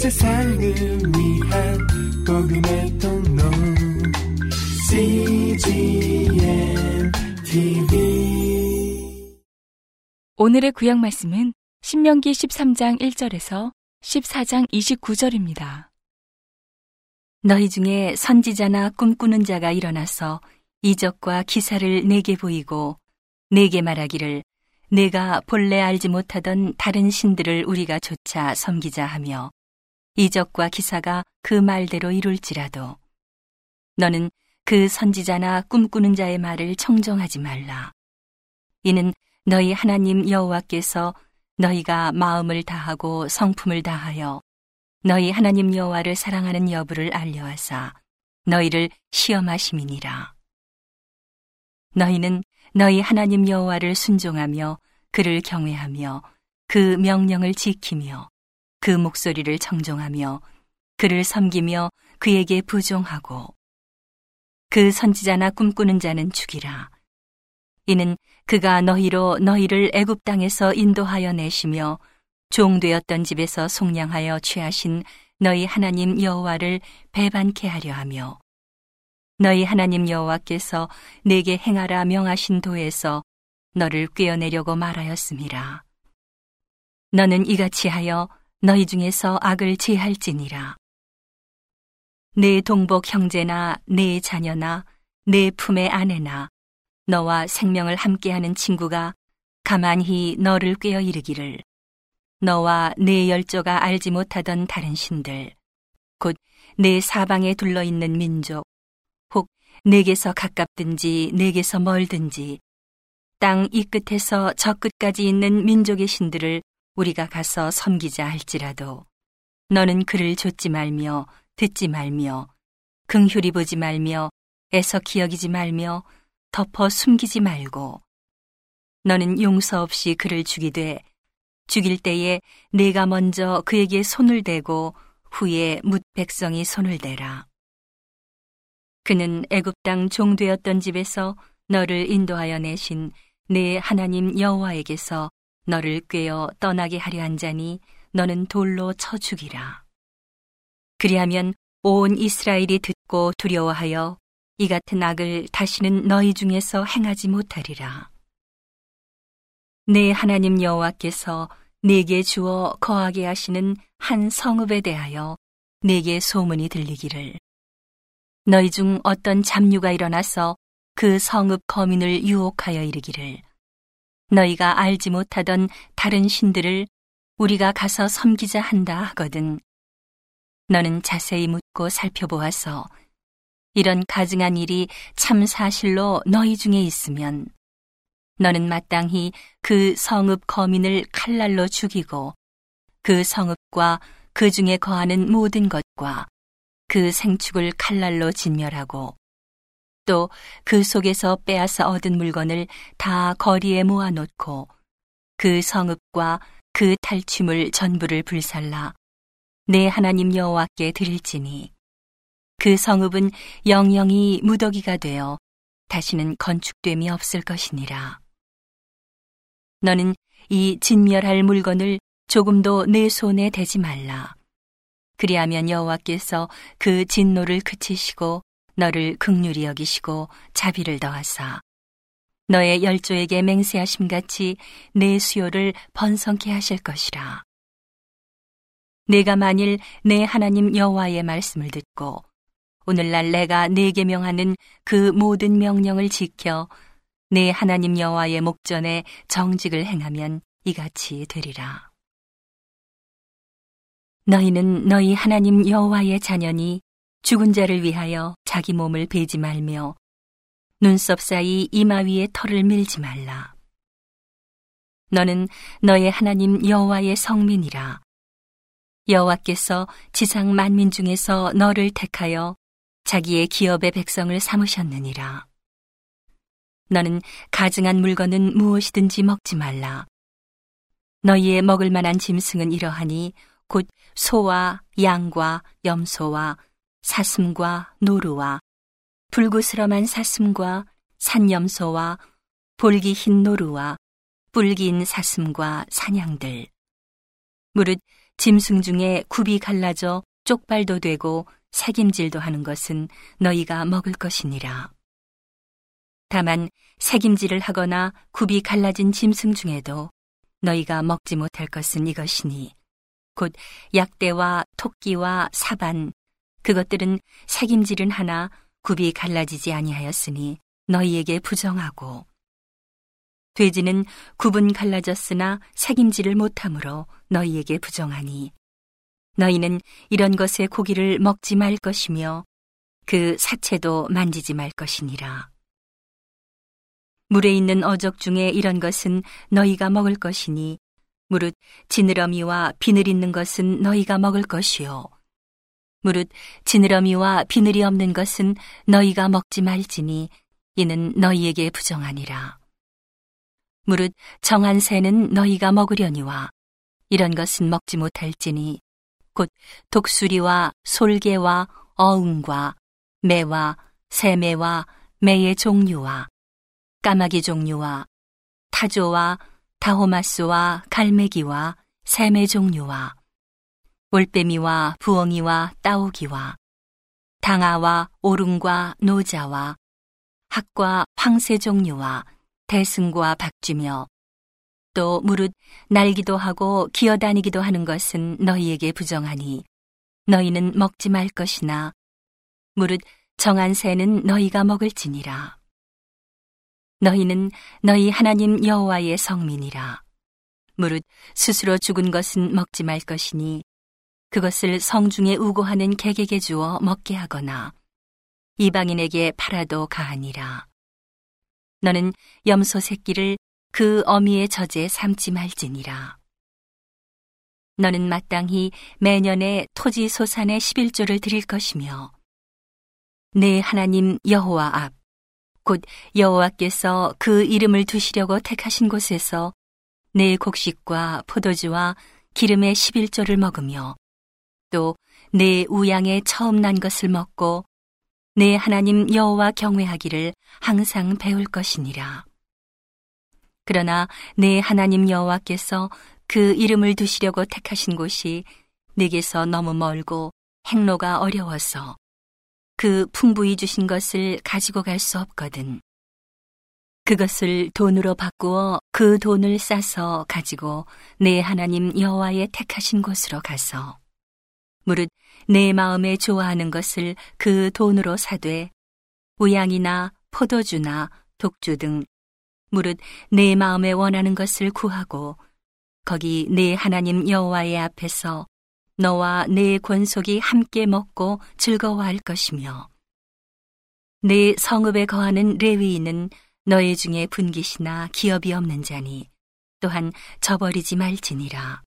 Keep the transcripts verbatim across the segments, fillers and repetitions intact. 세상을 위한 복음의 통로 씨지엔 티비. 오늘의 구약 말씀은 신명기 십삼 장 일 절에서 십사 장 이십구 절입니다. 너희 중에 선지자나 꿈꾸는 자가 일어나서 이적과 기사를 내게 보이고 내게 말하기를 내가 본래 알지 못하던 다른 신들을 우리가 조차 섬기자 하며 이적과 기사가 그 말대로 이룰지라도 너는 그 선지자나 꿈꾸는 자의 말을 청종하지 말라. 이는 너희 하나님 여호와께서 너희가 마음을 다하고 성품을 다하여 너희 하나님 여호와를 사랑하는 여부를 알려하사 너희를 시험하심이니라. 너희는 너희 하나님 여호와를 순종하며 그를 경외하며 그 명령을 지키며 그 목소리를 청종하며 그를 섬기며 그에게 부종하고 그 선지자나 꿈꾸는 자는 죽이라. 이는 그가 너희로 너희를 애굽 땅에서 인도하여 내시며 종되었던 집에서 속량하여 취하신 너희 하나님 여호와를 배반케 하려 하며 너희 하나님 여호와께서 내게 행하라 명하신 도에서 너를 꿰어내려고 말하였음이라. 너는 이같이 하여 너희 중에서 악을 제할지니라. 내 동복 형제나 내 자녀나 내 품의 아내나 너와 생명을 함께하는 친구가 가만히 너를 꿰어 이르기를 너와 내 열조가 알지 못하던 다른 신들, 곧 내 사방에 둘러있는 민족, 혹 내게서 가깝든지 내게서 멀든지 땅 이 끝에서 저 끝까지 있는 민족의 신들을 우리가 가서 섬기자 할지라도 너는 그를 좇지 말며 듣지 말며 긍휼히 보지 말며 애석히 여기지 말며 덮어 숨기지 말고 너는 용서 없이 그를 죽이되 죽일 때에 내가 먼저 그에게 손을 대고 후에 뭇 백성이 손을 대라. 그는 애굽 땅 종되었던 집에서 너를 인도하여 내신 내 하나님 여호와에게서 너를 꿰어 떠나게 하려 한 자니 너는 돌로 쳐 죽이라. 그리하면 온 이스라엘이 듣고 두려워하여 이 같은 악을 다시는 너희 중에서 행하지 못하리라. 내 하나님 여호와께서 내게 주어 거하게 하시는 한 성읍에 대하여 내게 소문이 들리기를 너희 중 어떤 잡류가 일어나서 그 성읍 거민을 유혹하여 이르기를 너희가 알지 못하던 다른 신들을 우리가 가서 섬기자 한다 하거든 너는 자세히 묻고 살펴보아서 이런 가증한 일이 참 사실로 너희 중에 있으면 너는 마땅히 그 성읍 거민을 칼날로 죽이고 그 성읍과 그 중에 거하는 모든 것과 그 생축을 칼날로 진멸하고 또 그 속에서 빼앗아 얻은 물건을 다 거리에 모아놓고 그 성읍과 그 탈취물 전부를 불살라 내 하나님 여호와께 드릴지니 그 성읍은 영영이 무더기가 되어 다시는 건축됨이 없을 것이니라. 너는 이 진멸할 물건을 조금도 내 손에 대지 말라. 그리하면 여호와께서 그 진노를 그치시고 너를 긍휼히 여기시고 자비를 더하사 너의 열조에게 맹세하심같이 내 수요를 번성케 하실 것이라. 내가 만일 내 하나님 여호와의 말씀을 듣고 오늘날 내가 내게 명하는 그 모든 명령을 지켜 내 하나님 여호와의 목전에 정직을 행하면 이같이 되리라. 너희는 너희 하나님 여호와의 자녀니 죽은 자를 위하여 자기 몸을 베지 말며 눈썹 사이 이마 위에 털을 밀지 말라. 너는 너의 하나님 여호와의 성민이라. 여호와께서 지상 만민 중에서 너를 택하여 자기의 기업의 백성을 삼으셨느니라. 너는 가증한 물건은 무엇이든지 먹지 말라. 너희의 먹을 만한 짐승은 이러하니 곧 소와 양과 염소와 사슴과 노루와 불구스럼한 사슴과 산염소와 볼기 흰 노루와 뿔긴 사슴과 사냥들. 무릇 짐승 중에 굽이 갈라져 쪽발도 되고 새김질도 하는 것은 너희가 먹을 것이니라. 다만 새김질을 하거나 굽이 갈라진 짐승 중에도 너희가 먹지 못할 것은 이것이니 곧 약대와 토끼와 사반, 그것들은 새김질은 하나 굽이 갈라지지 아니하였으니 너희에게 부정하고, 돼지는 굽은 갈라졌으나 새김질을 못하므로 너희에게 부정하니 너희는 이런 것의 고기를 먹지 말 것이며 그 사체도 만지지 말 것이니라. 물에 있는 어적 중에 이런 것은 너희가 먹을 것이니 무릇 지느러미와 비늘 있는 것은 너희가 먹을 것이요 무릇 지느러미와 비늘이 없는 것은 너희가 먹지 말지니 이는 너희에게 부정하니라. 무릇 정한 새는 너희가 먹으려니와 이런 것은 먹지 못할지니 곧 독수리와 솔개와 어응과 매와 새매와 매의 종류와 까마귀 종류와 타조와 다호마스와 갈매기와 새매 종류와 올빼미와 부엉이와 따오기와 당아와 오름과 노자와 학과 황새 종류와 대승과 박쥐며 또 무릇 날기도 하고 기어다니기도 하는 것은 너희에게 부정하니 너희는 먹지 말 것이나 무릇 정한 새는 너희가 먹을지니라. 너희는 너희 하나님 여호와의 성민이라. 무릇 스스로 죽은 것은 먹지 말 것이니 그것을 성중에 우고하는 객에게 주어 먹게 하거나 이방인에게 팔아도 가하니라. 너는 염소 새끼를 그 어미의 젖에 삼지 말지니라. 너는 마땅히 매년에 토지 소산의 십일조를 드릴 것이며 내 하나님 여호와 앞, 곧 여호와께서 그 이름을 두시려고 택하신 곳에서 내 곡식과 포도주와 기름의 십일조를 먹으며 또 내 우양의 처음 난 것을 먹고 내 하나님 여호와 경외하기를 항상 배울 것이니라. 그러나 내 하나님 여호와께서 그 이름을 두시려고 택하신 곳이 내게서 너무 멀고 행로가 어려워서 그 풍부히 주신 것을 가지고 갈 수 없거든. 그것을 돈으로 바꾸어 그 돈을 싸서 가지고 내 하나님 여호와의 택하신 곳으로 가서 무릇 내 마음에 좋아하는 것을 그 돈으로 사되 우양이나 포도주나 독주 등 무릇 내 마음에 원하는 것을 구하고 거기 내 하나님 여호와의 앞에서 너와 내 권속이 함께 먹고 즐거워할 것이며 내 성읍에 거하는 레위인은 너희 중에 분깃이나 기업이 없는 자니 또한 저버리지 말지니라.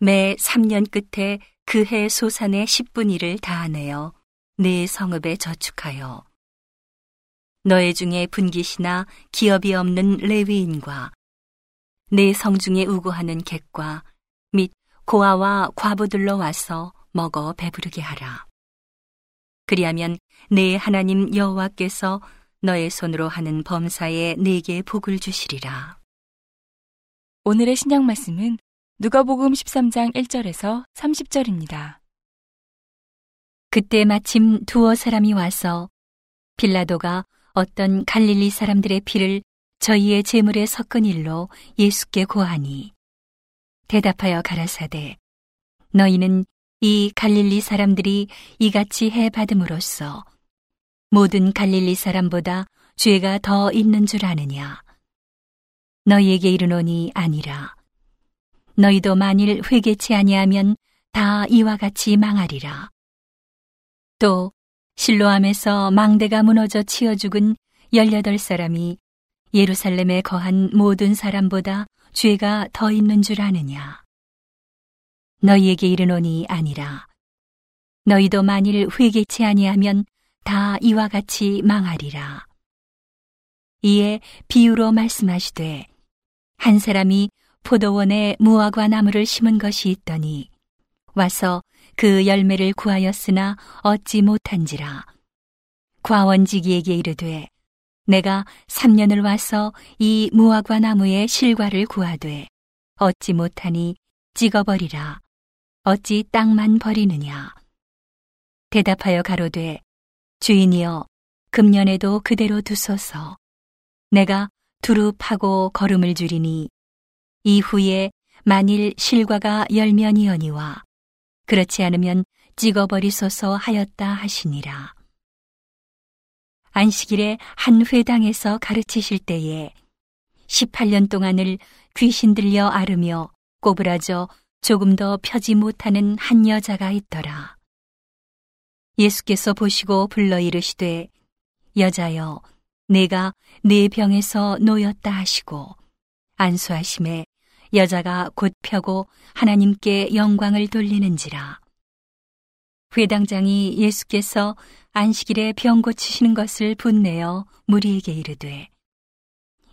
매 삼 년 끝에 그해 소산의 십분의 일을 다 내어 내 성읍에 저축하여 너희 중에 분깃이나 기업이 없는 레위인과 내 성중에 우고하는 객과 및 고아와 과부들로 와서 먹어 배부르게 하라. 그리하면 내 하나님 여호와께서 너의 손으로 하는 범사에 네게 복을 주시리라. 오늘의 신약 말씀은 누가복음 십삼 장 일 절에서 삼십 절입니다. 그때 마침 두어 사람이 와서 빌라도가 어떤 갈릴리 사람들의 피를 저희의 제물에 섞은 일로 예수께 고하니 대답하여 가라사대 너희는 이 갈릴리 사람들이 이같이 해 받음으로써 모든 갈릴리 사람보다 죄가 더 있는 줄 아느냐. 너희에게 이르노니 아니라. 너희도 만일 회개치 아니하면 다 이와 같이 망하리라. 또 실로암에서 망대가 무너져 치어 죽은 열여덟 사람이 예루살렘에 거한 모든 사람보다 죄가 더 있는 줄 아느냐. 너희에게 이르노니 아니라. 너희도 만일 회개치 아니하면 다 이와 같이 망하리라. 이에 비유로 말씀하시되 한 사람이 포도원에 무화과 나무를 심은 것이 있더니 와서 그 열매를 구하였으나 얻지 못한지라. 과원지기에게 이르되 내가 삼 년을 와서 이 무화과 나무의 실과를 구하되 얻지 못하니 찍어버리라. 어찌 땅만 버리느냐. 대답하여 가로되, 주인이여, 금년에도 그대로 두소서. 내가 두루 파고 거름을 줄이니 이후에 만일 실과가 열면이어니와 그렇지 않으면 찍어버리소서 하였다 하시니라. 안식일에 한 회당에서 가르치실 때에 십팔 년 동안을 귀신 들려 앓으며 꼬부라져 조금 더 펴지 못하는 한 여자가 있더라. 예수께서 보시고 불러 이르시되, 여자여, 내가 네 병에서 놓였다 하시고 안수하심에 여자가 곧 펴고 하나님께 영광을 돌리는지라. 회당장이 예수께서 안식일에 병 고치시는 것을 분내어 무리에게 이르되,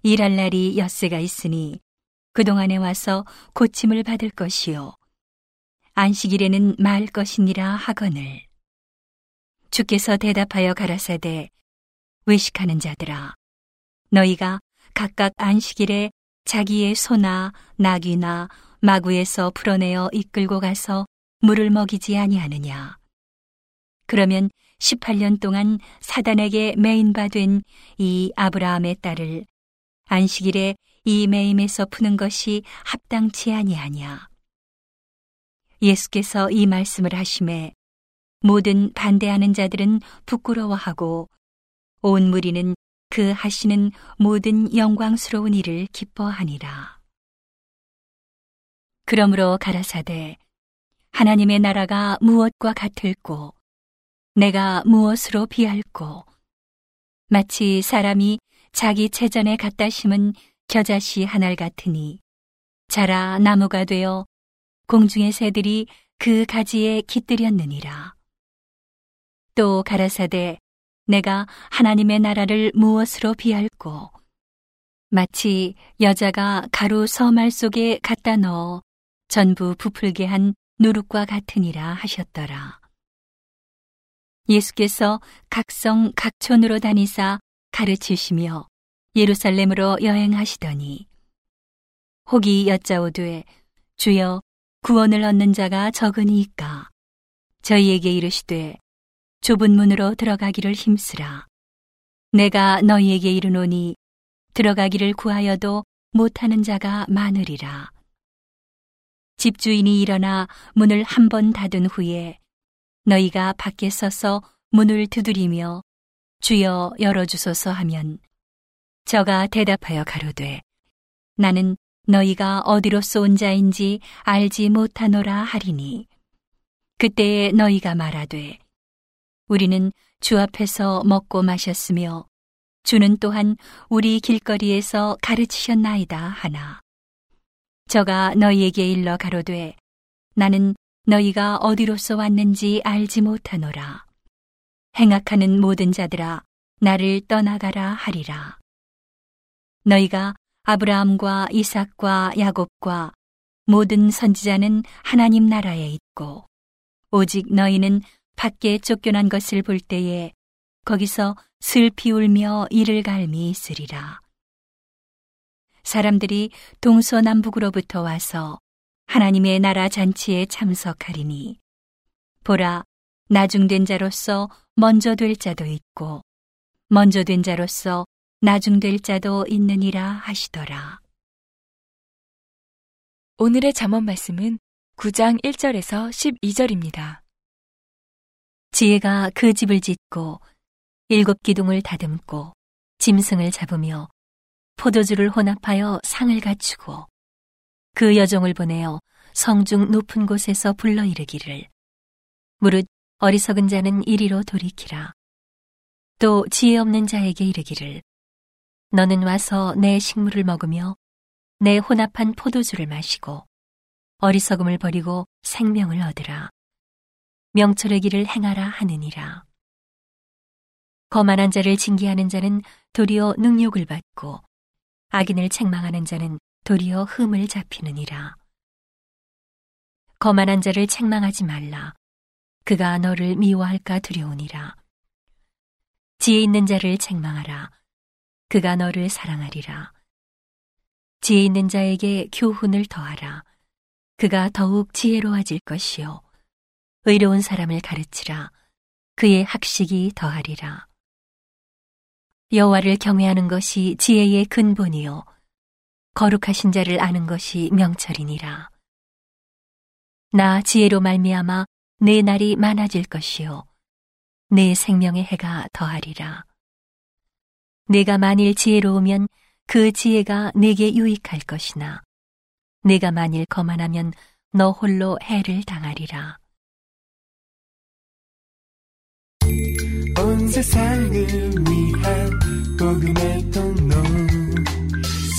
일할 날이 엿새가 있으니 그동안에 와서 고침을 받을 것이요 안식일에는 말 것이니라 하거늘. 주께서 대답하여 가라사대, 외식하는 자들아, 너희가 각각 안식일에 자기의 소나 나귀나 마구에서 풀어내어 이끌고 가서 물을 먹이지 아니하느냐. 그러면 십팔 년 동안 사단에게 매인바된 이 아브라함의 딸을 안식일에 이 매임에서 푸는 것이 합당치 아니하냐. 예수께서 이 말씀을 하심에 모든 반대하는 자들은 부끄러워하고 온 무리는 그 하시는 모든 영광스러운 일을 기뻐하니라. 그러므로 가라사대, 하나님의 나라가 무엇과 같을꼬, 내가 무엇으로 비할꼬. 마치 사람이 자기 체전에 갖다 심은 겨자씨 한 알 같으니 자라 나무가 되어 공중의 새들이 그 가지에 깃들였느니라. 또 가라사대, 내가 하나님의 나라를 무엇으로 비할꼬. 마치 여자가 가루 서말 속에 갖다 넣어 전부 부풀게 한 누룩과 같으니라 하셨더라. 예수께서 각성 각촌으로 다니사 가르치시며 예루살렘으로 여행하시더니 혹이 여짜오되, 주여, 구원을 얻는 자가 적으니이까. 저희에게 이르시되, 좁은 문으로 들어가기를 힘쓰라. 내가 너희에게 이르노니 들어가기를 구하여도 못하는 자가 많으리라. 집주인이 일어나 문을 한 번 닫은 후에 너희가 밖에 서서 문을 두드리며 주여, 열어주소서 하면 저가 대답하여 가로되, 나는 너희가 어디로서 온 자인지 알지 못하노라 하리니, 그때에 너희가 말하되, 우리는 주 앞에서 먹고 마셨으며 주는 또한 우리 길거리에서 가르치셨나이다 하나. 저가 너희에게 일러 가로되, 나는 너희가 어디로서 왔는지 알지 못하노라. 행악하는 모든 자들아, 나를 떠나가라 하리라. 너희가 아브라함과 이삭과 야곱과 모든 선지자는 하나님 나라에 있고 오직 너희는 밖에 쫓겨난 것을 볼 때에 거기서 슬피 울며 이를 갈미 있으리라. 사람들이 동서남북으로부터 와서 하나님의 나라 잔치에 참석하리니 보라, 나중된 자로서 먼저 될 자도 있고 먼저 된 자로서 나중될 자도 있느니라 하시더라. 오늘의 잠언 말씀은 구 장 일 절에서 십이 절입니다. 지혜가 그 집을 짓고 일곱 기둥을 다듬고 짐승을 잡으며 포도주를 혼합하여 상을 갖추고 그 여종을 보내어 성중 높은 곳에서 불러 이르기를, 무릇 어리석은 자는 이리로 돌이키라. 또 지혜 없는 자에게 이르기를, 너는 와서 내 식물을 먹으며 내 혼합한 포도주를 마시고 어리석음을 버리고 생명을 얻으라. 명철의 길을 행하라 하느니라. 거만한 자를 징계하는 자는 도리어 능욕을 받고 악인을 책망하는 자는 도리어 흠을 잡히느니라. 거만한 자를 책망하지 말라. 그가 너를 미워할까 두려우니라. 지혜 있는 자를 책망하라. 그가 너를 사랑하리라. 지혜 있는 자에게 교훈을 더하라. 그가 더욱 지혜로워질 것이요 의로운 사람을 가르치라. 그의 학식이 더하리라. 여호와를 경외하는 것이 지혜의 근본이요 거룩하신 자를 아는 것이 명철이니라. 나 지혜로 말미암아 내 날이 많아질 것이요 내 생명의 해가 더하리라. 내가 만일 지혜로우면 그 지혜가 내게 유익할 것이나 내가 만일 거만하면 너 홀로 해를 당하리라. 온 세상을 위한 복음의 통로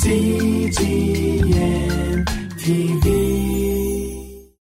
씨지엔 티비